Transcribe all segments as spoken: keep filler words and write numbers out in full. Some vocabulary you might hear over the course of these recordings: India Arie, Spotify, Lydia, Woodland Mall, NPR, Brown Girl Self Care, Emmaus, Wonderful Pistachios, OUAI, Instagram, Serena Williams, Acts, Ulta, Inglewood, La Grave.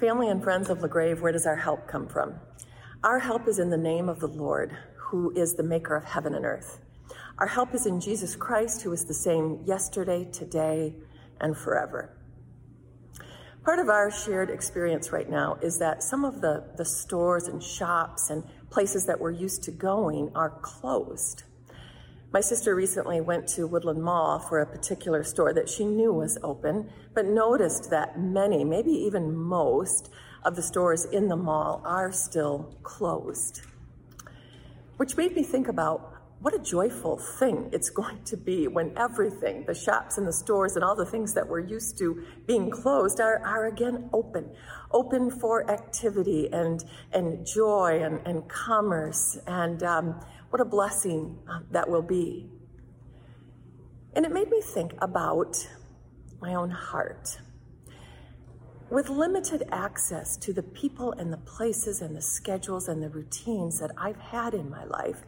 Family and friends of La Grave, where does our help come from? Our help is in the name of the Lord, who is the maker of heaven and earth. Our help is in Jesus Christ, who is the same yesterday, today, and forever. Part of our shared experience right now is that some of the, the stores and shops and places that we're used to going are closed. My sister recently went to Woodland Mall for a particular store that she knew was open, but noticed that many, maybe even most, of the stores in the mall are still closed. Which made me think about what a joyful thing it's going to be when everything, the shops and the stores and all the things that we're used to being closed, are, are again open. Open for activity and, and joy and, and commerce and... Um, What a blessing that will be. And it made me think about my own heart. With limited access to the people and the places and the schedules and the routines that I've had in my life,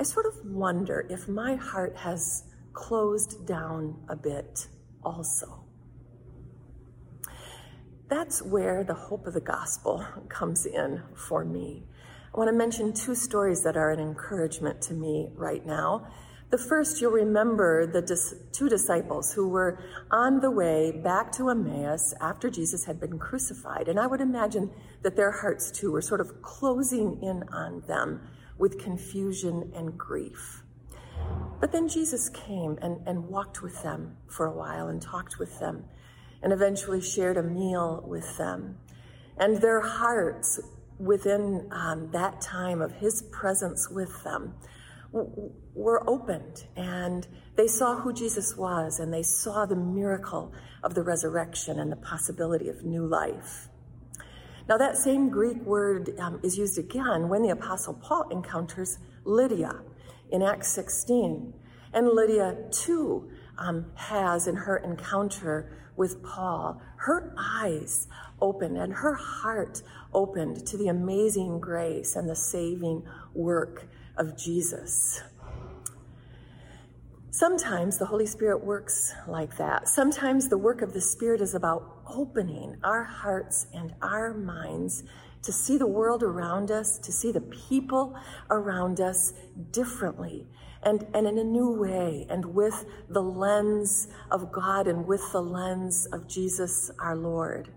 I sort of wonder if my heart has closed down a bit also. That's where the hope of the gospel comes in for me. I want to mention two stories that are an encouragement to me right now. The first, you'll remember the dis- two disciples who were on the way back to Emmaus after Jesus had been crucified. And I would imagine that their hearts, too, were sort of closing in on them with confusion and grief. But then Jesus came and, and walked with them for a while and talked with them and eventually shared a meal with them. And their hearts within um, that time of his presence with them w- were opened, and they saw who Jesus was, and they saw the miracle of the resurrection and the possibility of new life. Now that same Greek word um, is used again when the Apostle Paul encounters Lydia in Acts sixteen. And Lydia too um, has in her encounter with Paul, her eyes opened and her heart opened to the amazing grace and the saving work of Jesus. Sometimes the Holy Spirit works like that. Sometimes the work of the Spirit is about opening our hearts and our minds to see the world around us, to see the people around us differently and, and in a new way, and with the lens of God and with the lens of Jesus our Lord.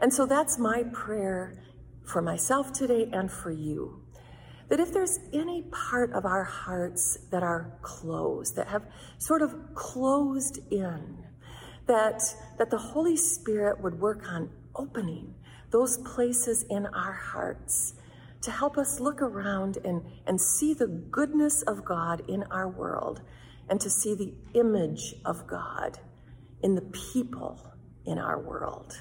And so that's my prayer for myself today and for you, that if there's any part of our hearts that are closed, that have sort of closed in, that, that the Holy Spirit would work on opening those places in our hearts to help us look around and, and see the goodness of God in our world, and to see the image of God in the people in our world.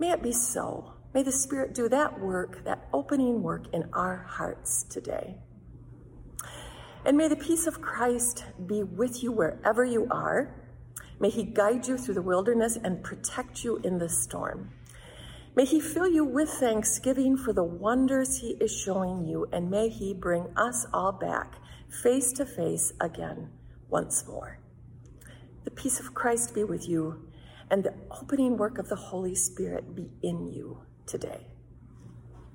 May it be so. May the Spirit do that work, that opening work in our hearts today. And may the peace of Christ be with you wherever you are. May he guide you through the wilderness and protect you in the storm. May he fill you with thanksgiving for the wonders he is showing you, and may he bring us all back face to face again once more. The peace of Christ be with you, and the opening work of the Holy Spirit be in you today.